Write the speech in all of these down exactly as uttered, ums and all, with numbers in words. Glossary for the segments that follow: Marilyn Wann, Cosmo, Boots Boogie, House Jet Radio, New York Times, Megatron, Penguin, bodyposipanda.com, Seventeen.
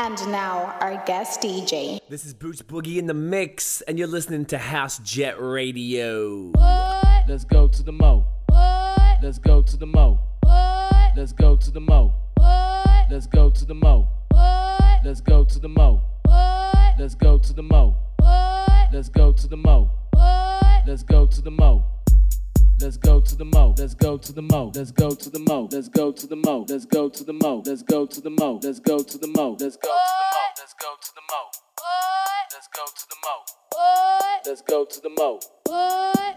And now, our guest D J. This is Boots Boogie in the mix, and you're listening to House Jet Radio. What? Let's go to the mo. What? Let's go to the mo. What? Let's go to the mo. What? Let's go to the mo. What? Let's go to the mo. What? Let's go to the mo. What? Let's go to the mo. What? Let's go to the mo. Let's go to the mo. Let's go to the mo. Let's go to the mo. Let's go to the mo. Let's go to the mo. Let's go to the mo. Let's go to the mo. Let's go to the mo. Let's go to the mo. Let's go to the mo. Let's go to the mo.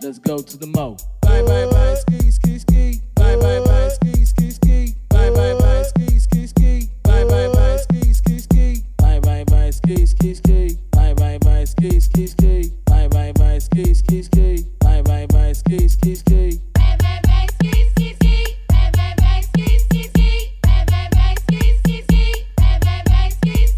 Let's go to the mo. Bye bye bye ski ski ski. Bye bye bye ski ski ski. Bye bye bye ski ski ski. Bye bye bye ski ski ski. Bye bye bye ski ski ski. Bye bye bye ski ski ski. Bye bye bye ski ski ski. Bye bye bye ski ski ski. Bye bye bye ski ski ski. Bye bye bye ski ski ski. Bye bye bye ski ski ski.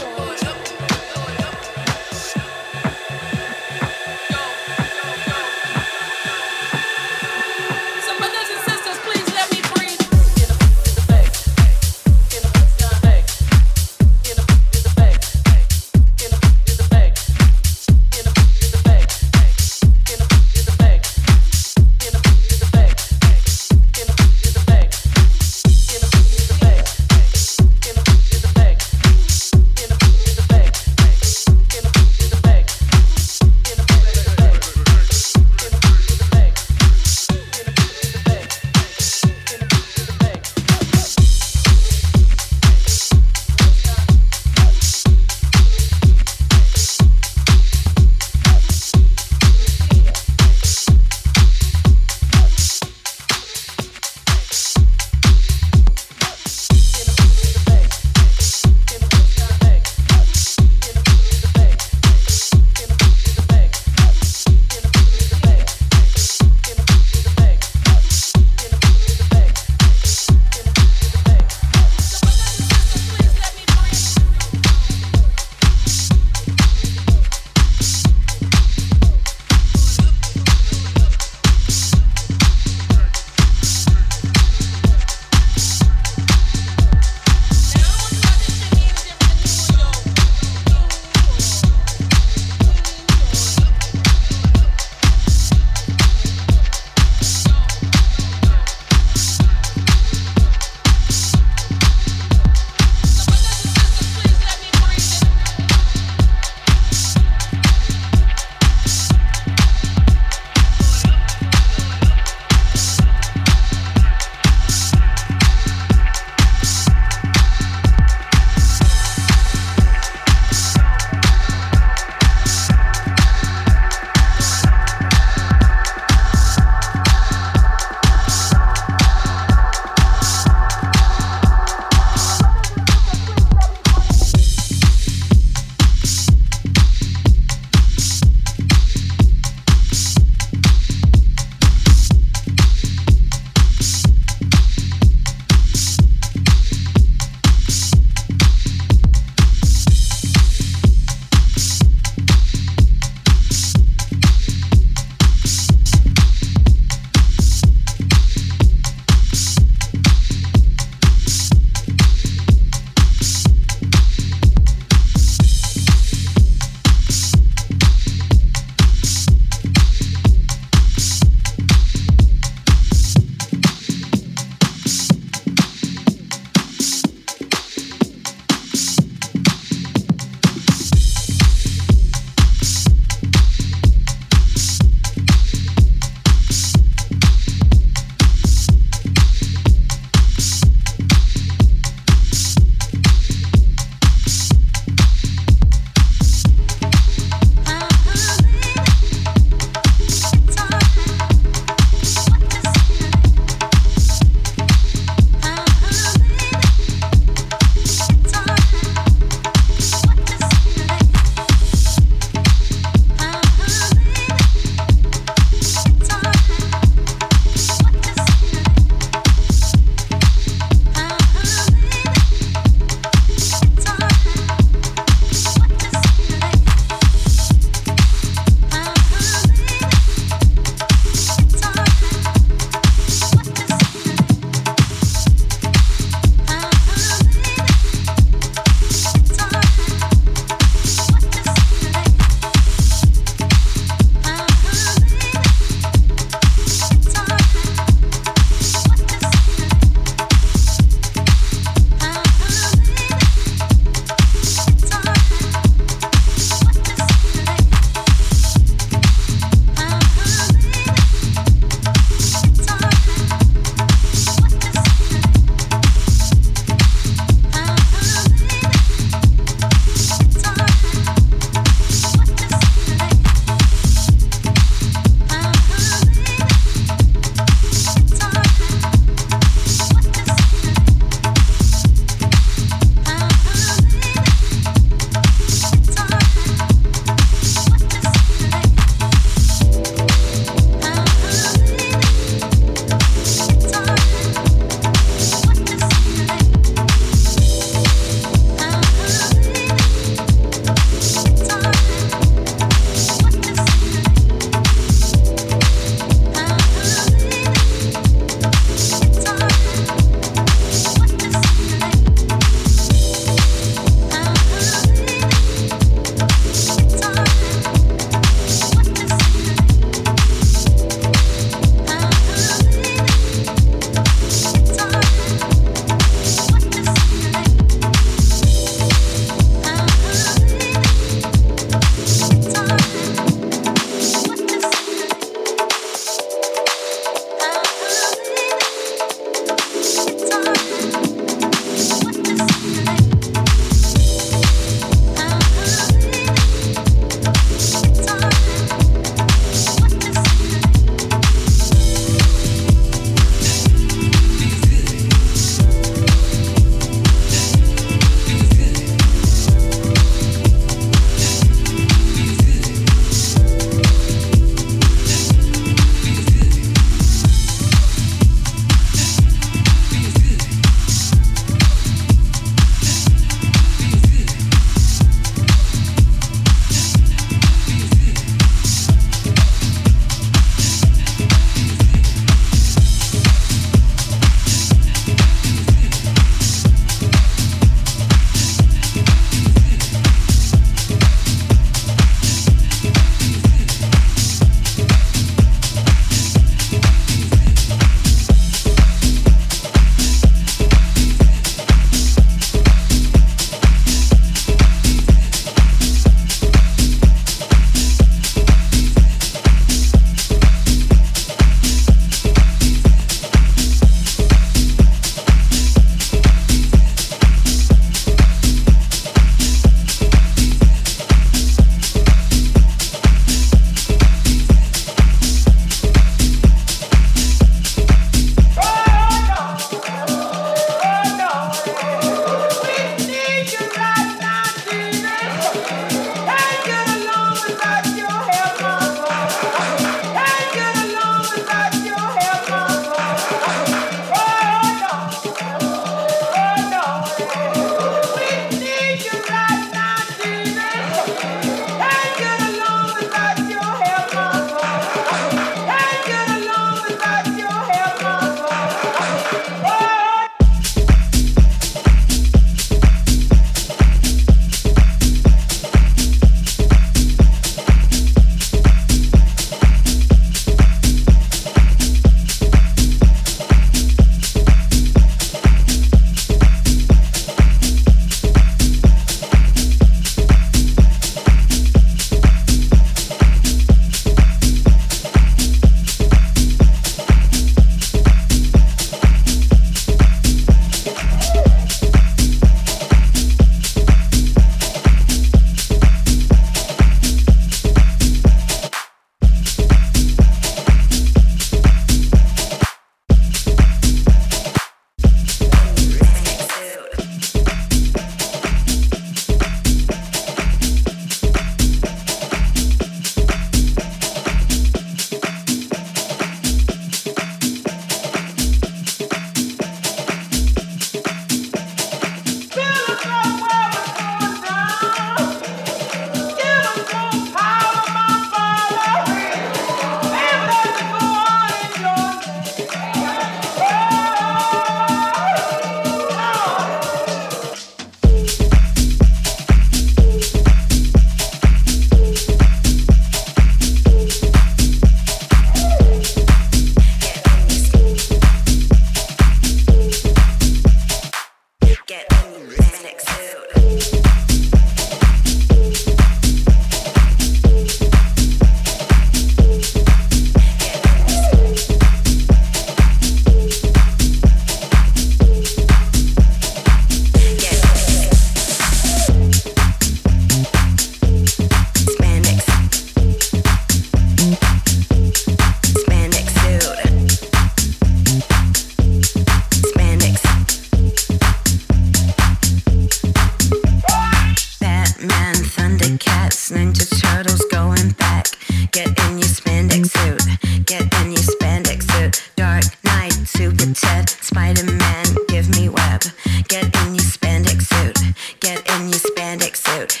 your spandex suit.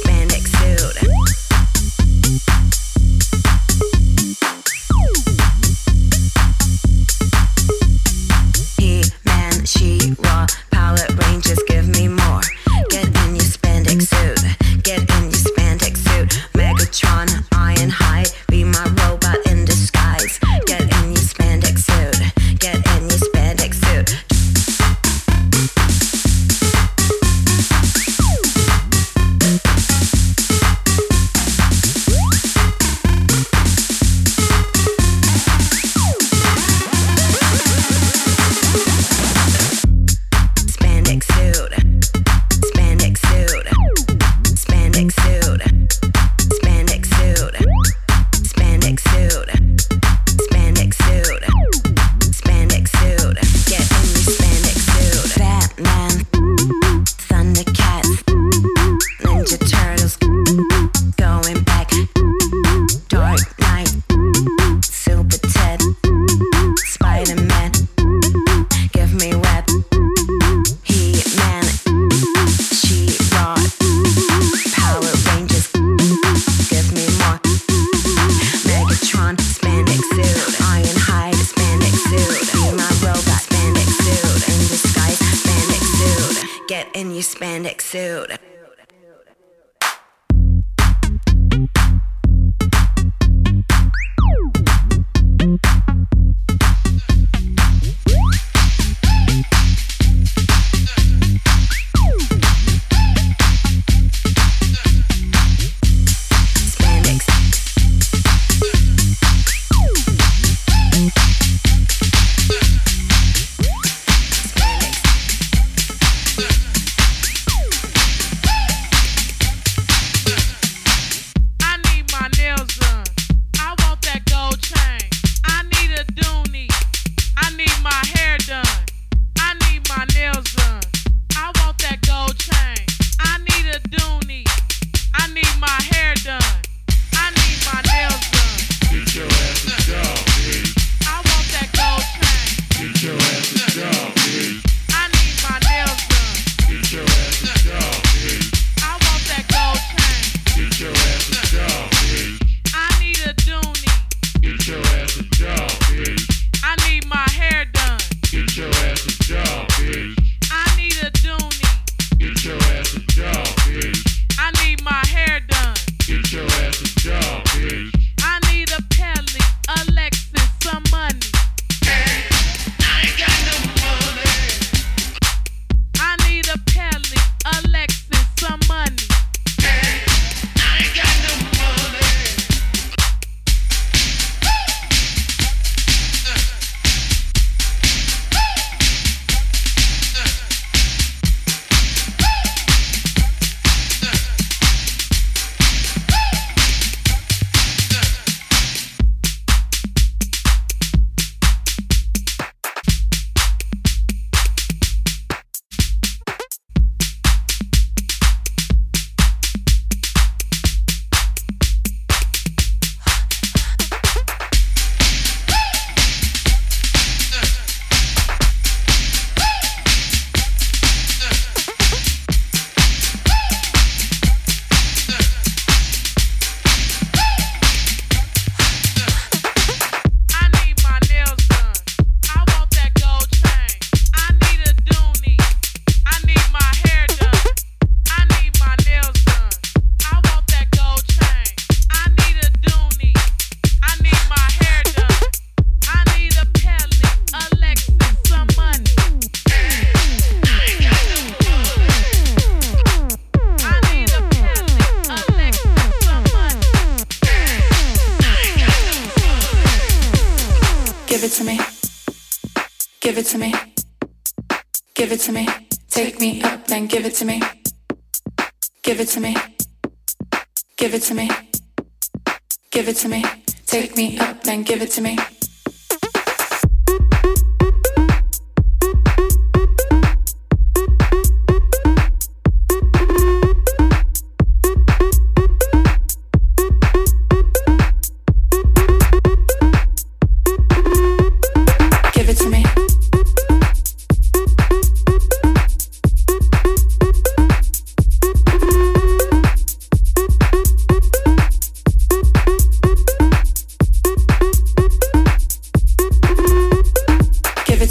Spandex suit. He, man, she, raw, Power Rangers, give me more. Get in your spandex suit. Get in your spandex suit. Megatron, Ironhide, be my robot in disguise. Get in your spandex suit. Get in your spandex suit.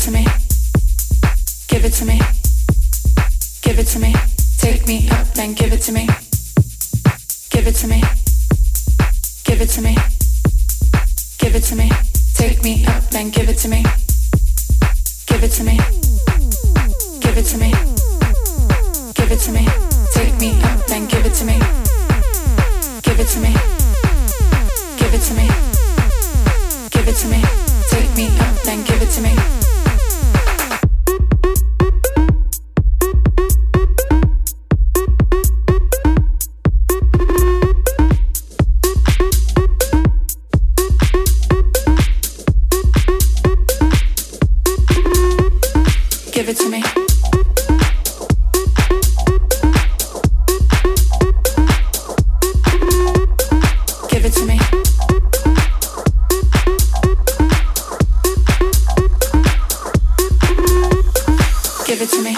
to me, give it to me, give it to me. Take me up and give it to me, give it to me, give it to me, give it to me. Take me up and give it to me, give it to me, give it to me, give it to me. Take me up and give it to me, give it to me, give it to me, give it to me. Take me up and give it to me. Give it to me. Give it to me. Give it to me. Give it to me.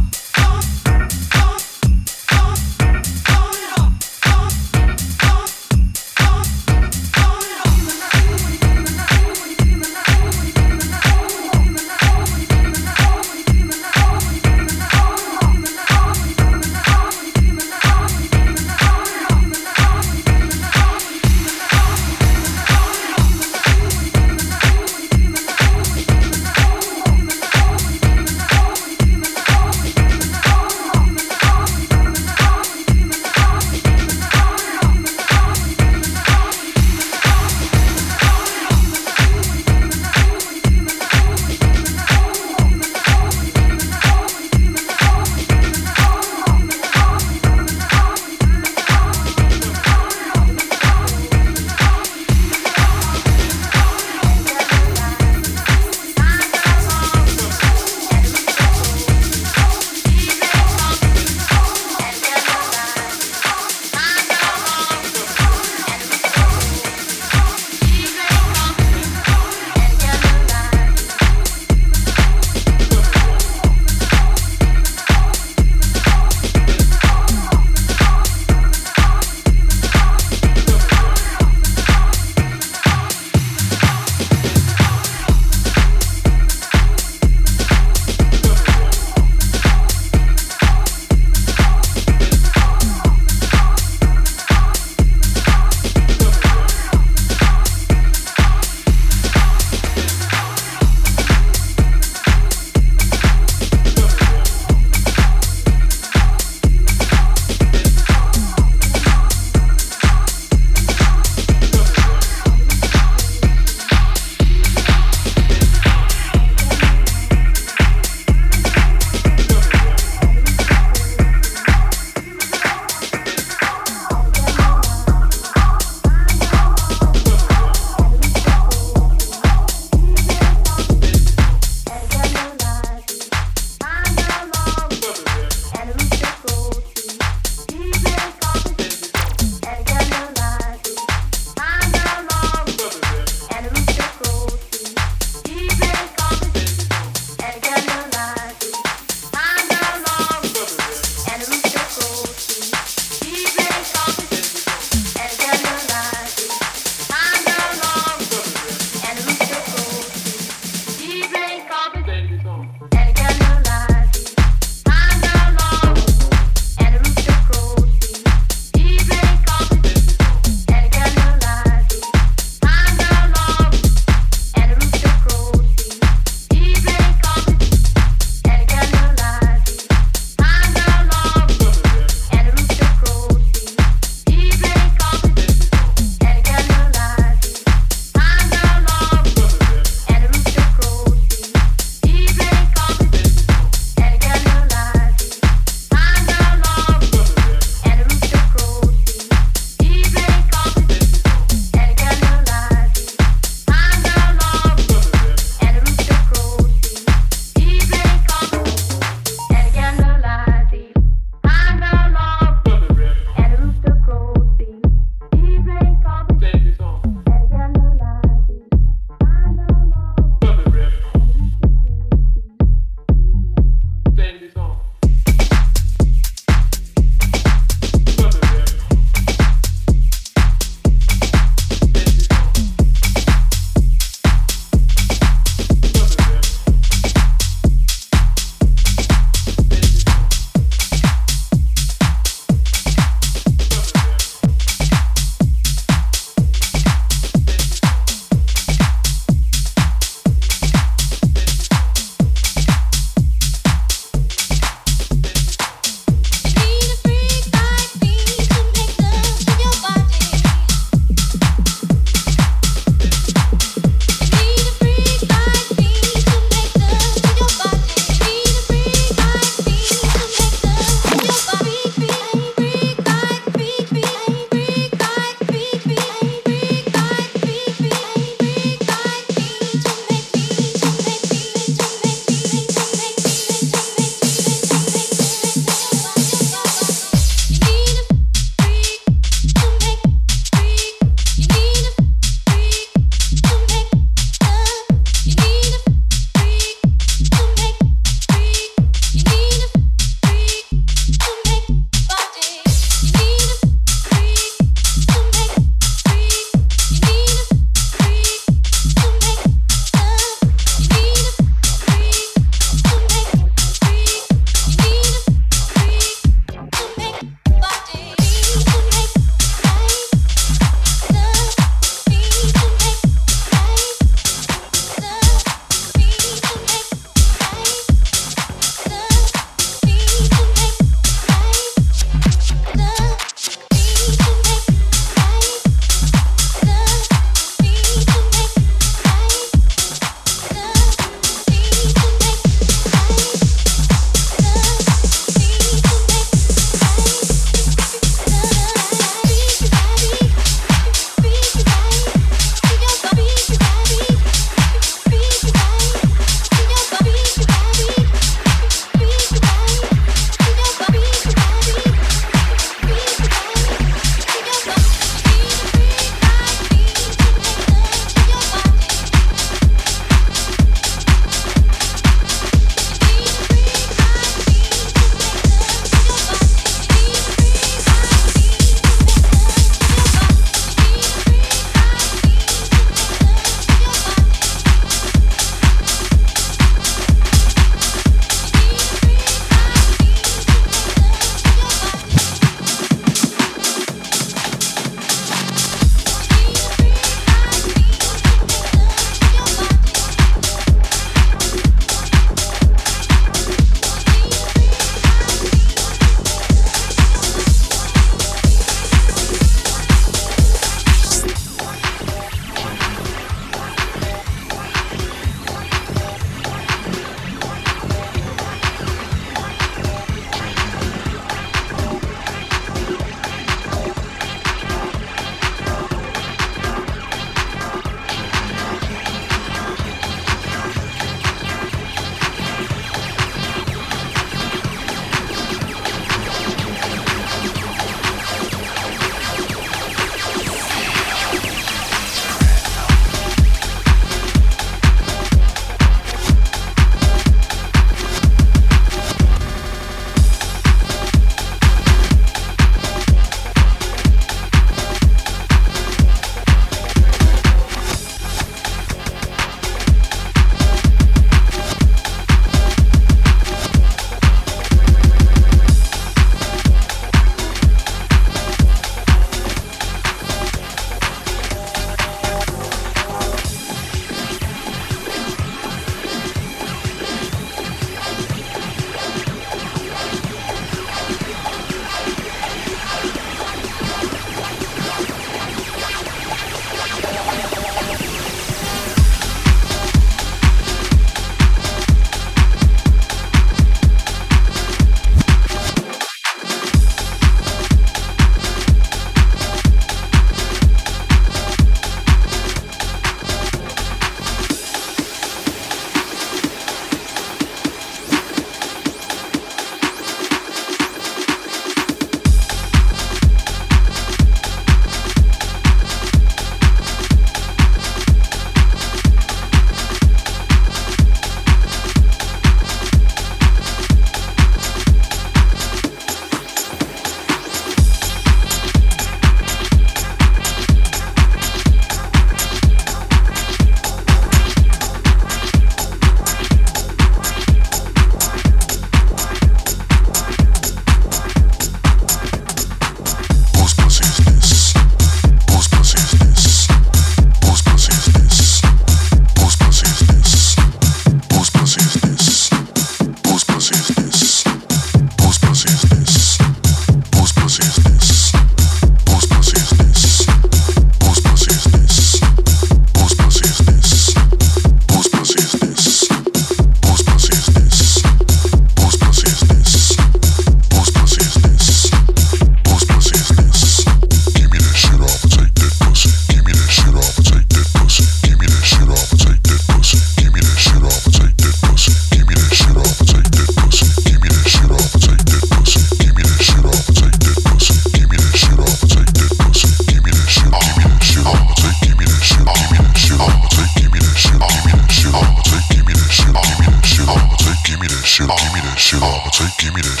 shit, give me that shit, I'ma take, give me that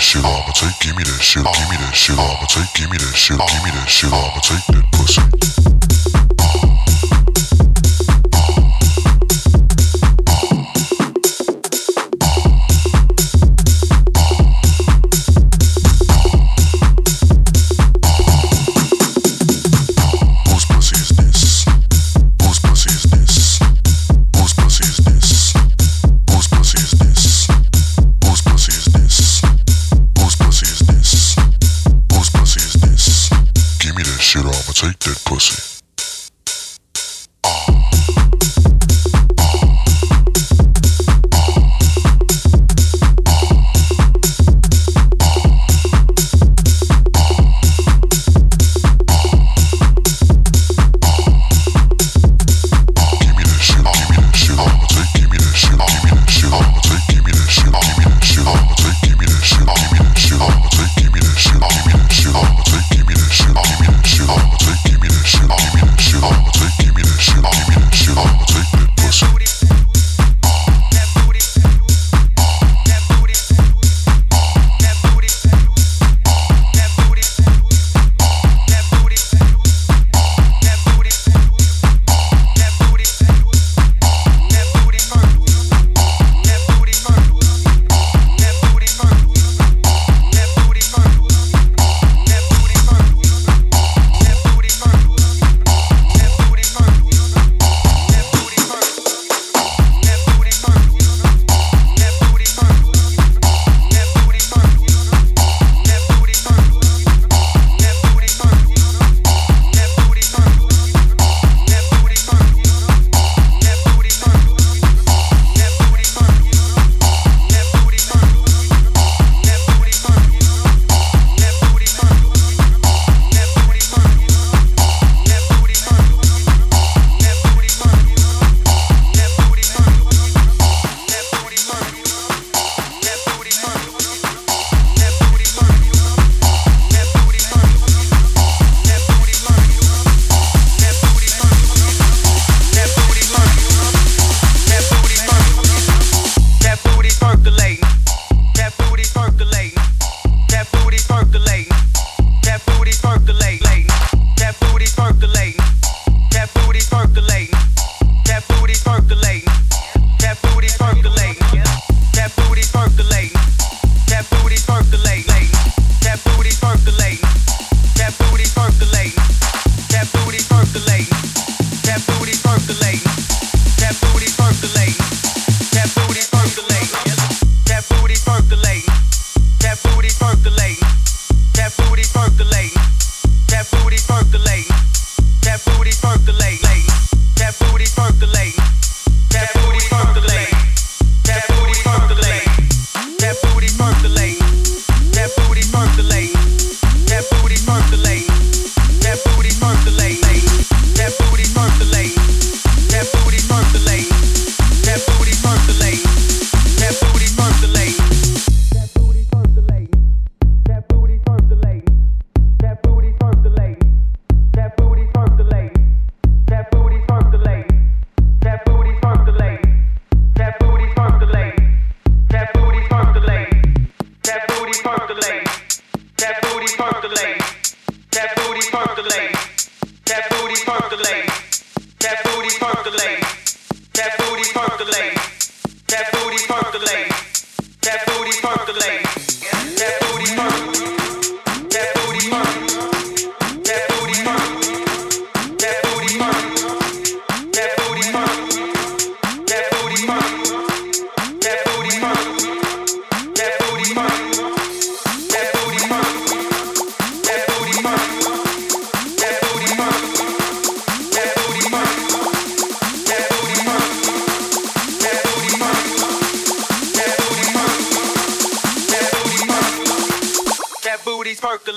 shit, give me that shit, I'ma take, give me that shit, give me that shit, I'ma take, give me that shit, give me that shit, I'ma take that pussy.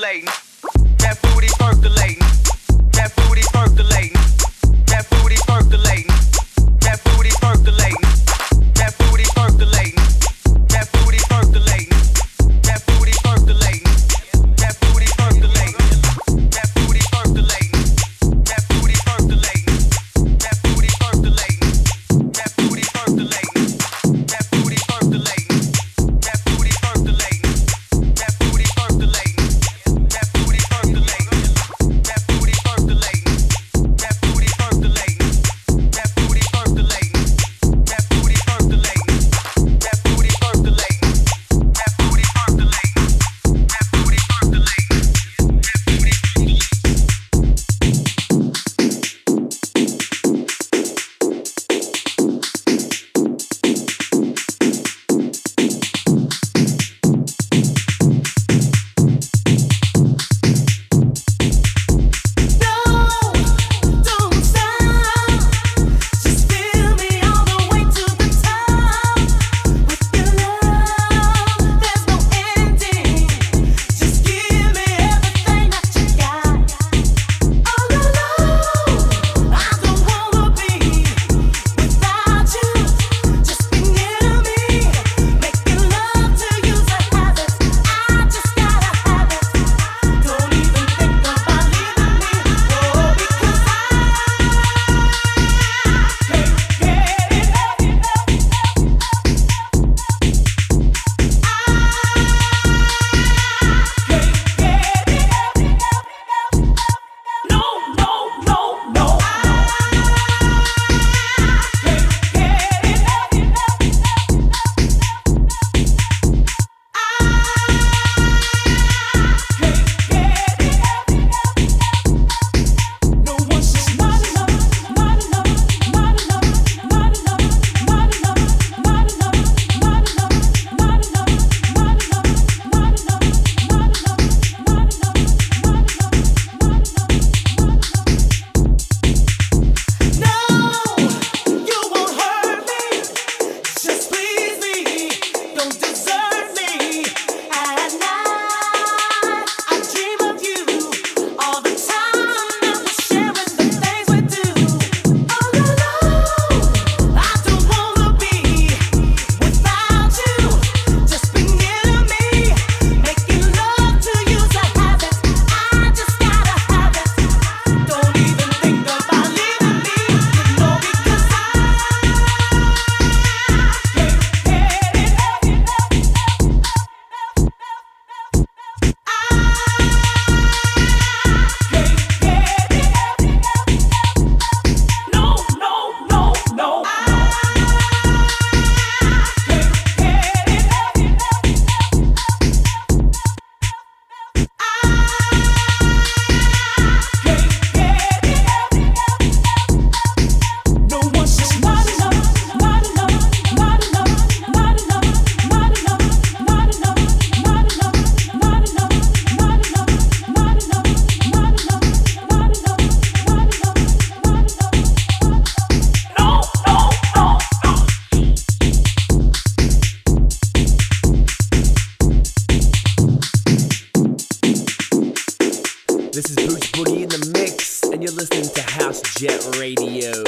Late. Jet Radio.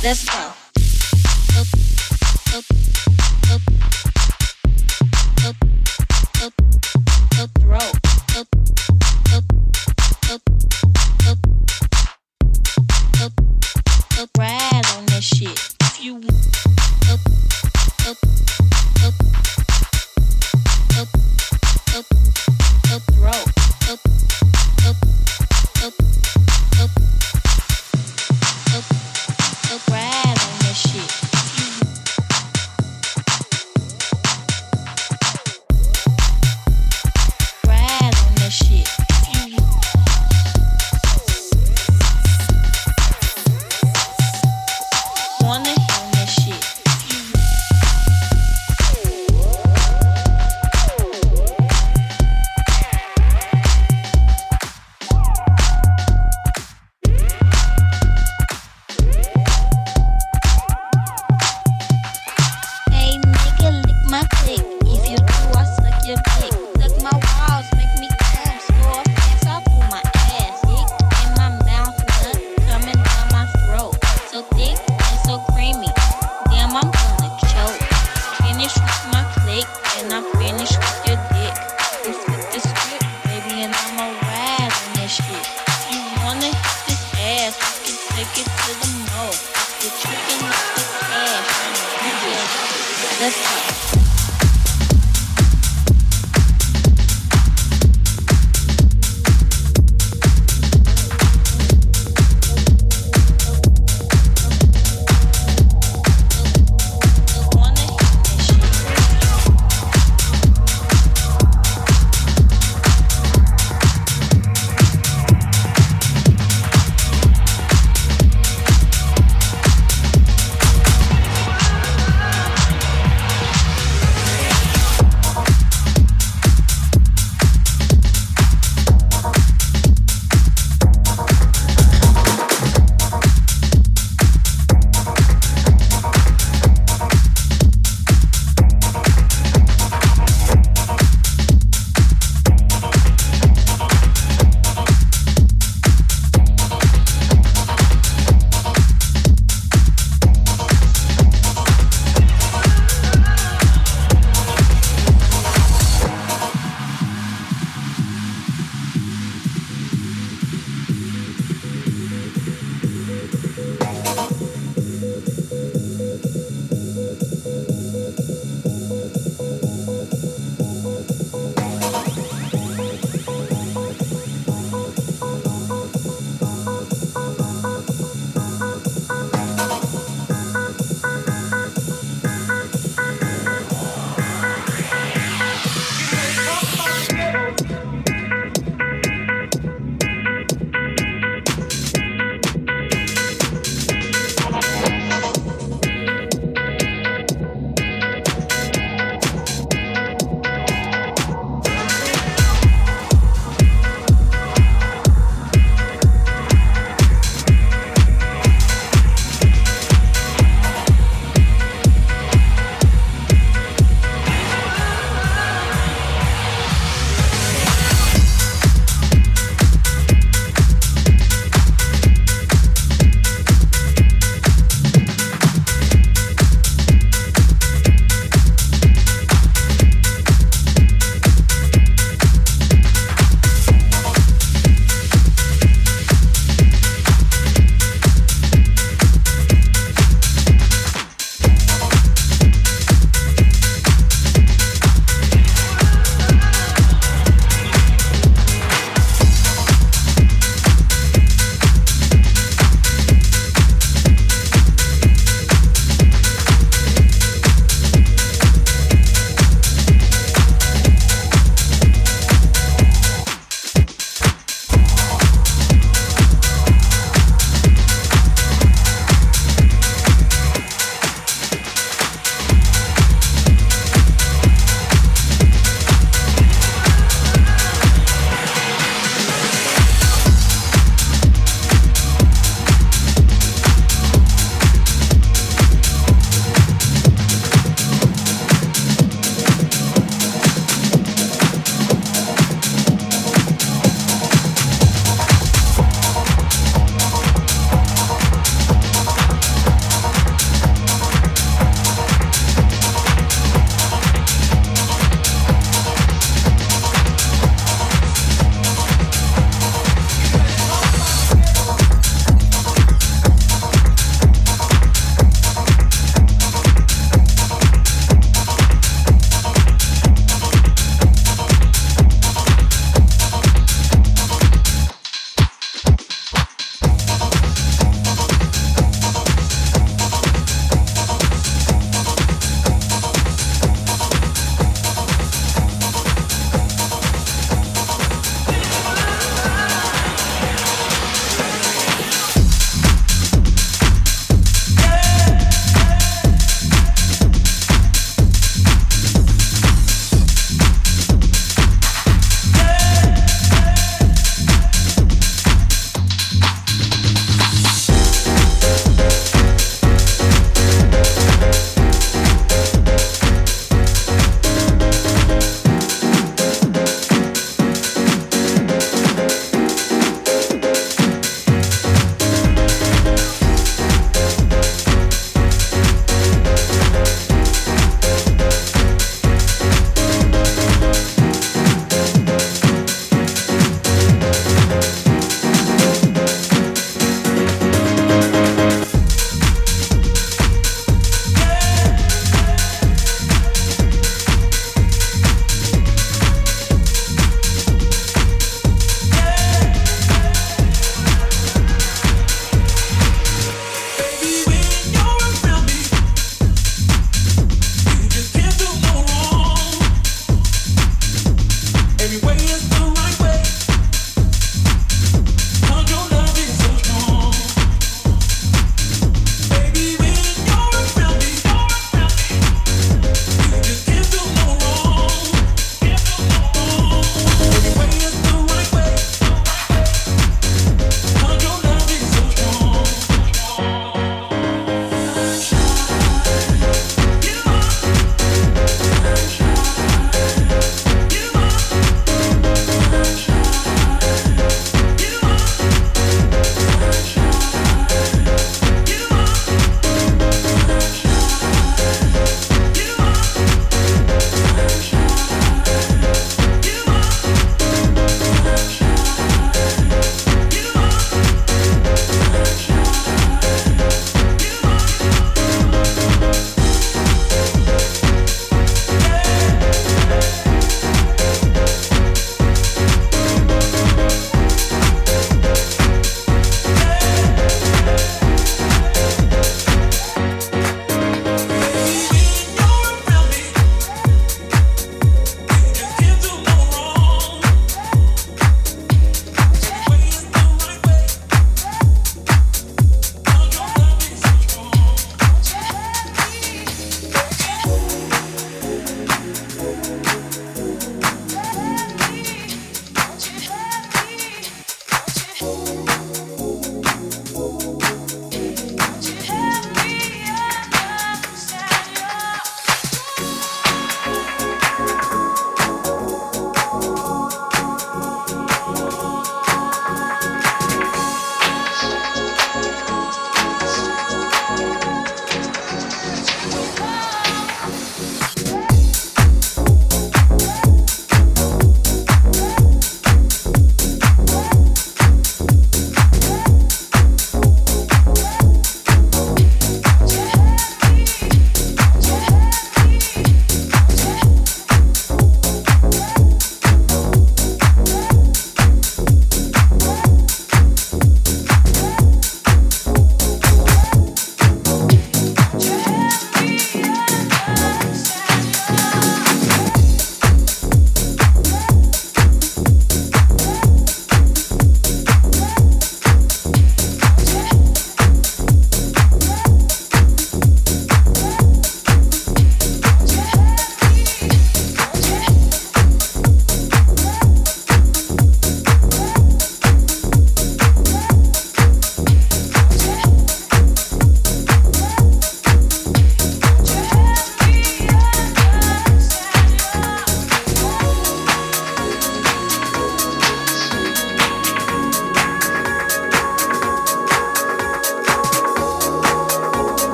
Let's go.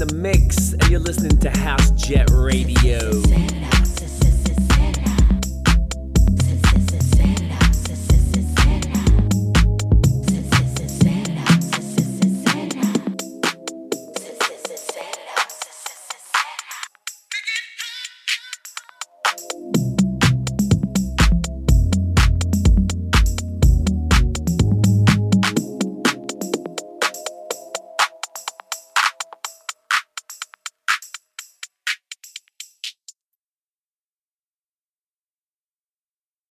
in the mix, and you're listening to House Jet Radio.